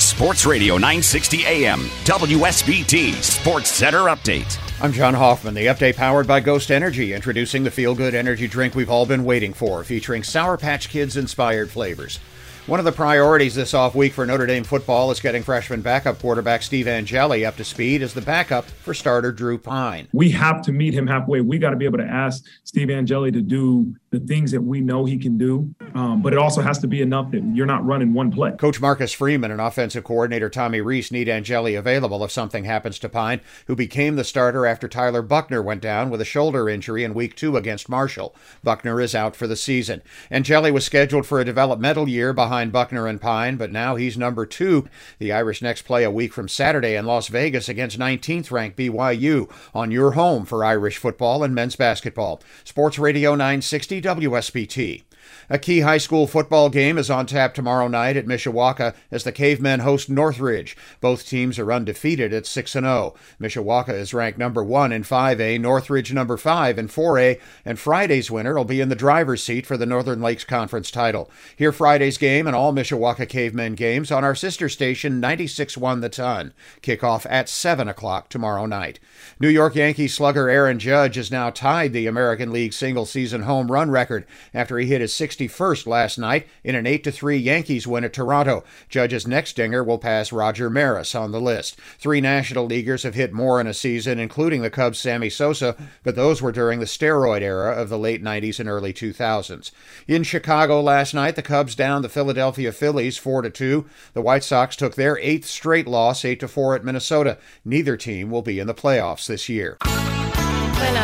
Sports Radio 960 AM, WSBT Sports Center Update. I'm John Hoffman. The update powered by Ghost Energy, introducing the feel-good energy drink we've all been waiting for, featuring Sour Patch Kids-inspired flavors. One of the priorities this off week for Notre Dame football is getting freshman backup quarterback Steve Angeli up to speed as the backup for starter Drew Pine. We have to meet him halfway. We got to be able to ask Steve Angeli to do the things that we know he can do, but it also has to be enough that you're not running one play. Coach Marcus Freeman and offensive coordinator Tommy Rees need Angeli available if something happens to Pine, who became the starter after Tyler Buckner went down with a shoulder injury in Week 2 against Marshall. Buckner is out for the season. Angeli was scheduled for a developmental year behind Buckner and Pine, but now he's number 2. The Irish next play a week from Saturday in Las Vegas against 19th-ranked BYU on your home for Irish football and men's basketball. Sports Radio 960. WSBT. A key high school football game is on tap tomorrow night at Mishawaka as the Cavemen host Northridge. Both teams are undefeated at 6-0. Mishawaka is ranked number 1 in 5A, Northridge number 5 in 4A, and Friday's winner will be in the driver's seat for the Northern Lakes Conference title. Hear Friday's game and all Mishawaka Cavemen games on our sister station 96.1 The Ton. Kickoff at 7 o'clock tomorrow night. New York Yankees slugger Aaron Judge has now tied the American League single-season home run record after he hit his 61st last night in an 8-3 Yankees win at Toronto. Judge's next dinger will pass Roger Maris on the list. 3 National Leaguers have hit more in a season, including the Cubs' Sammy Sosa, but those were during the steroid era of the late 90s and early 2000s. In Chicago last night, the Cubs downed the Philadelphia Phillies 4-2. The White Sox took their 8th straight loss, 8-4 at Minnesota. Neither team will be in the playoffs this year.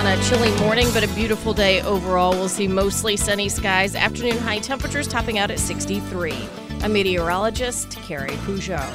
On a chilly morning, but a beautiful day overall. We'll see mostly sunny skies. Afternoon high temperatures topping out at 63. I'm meteorologist Carrie Pujol.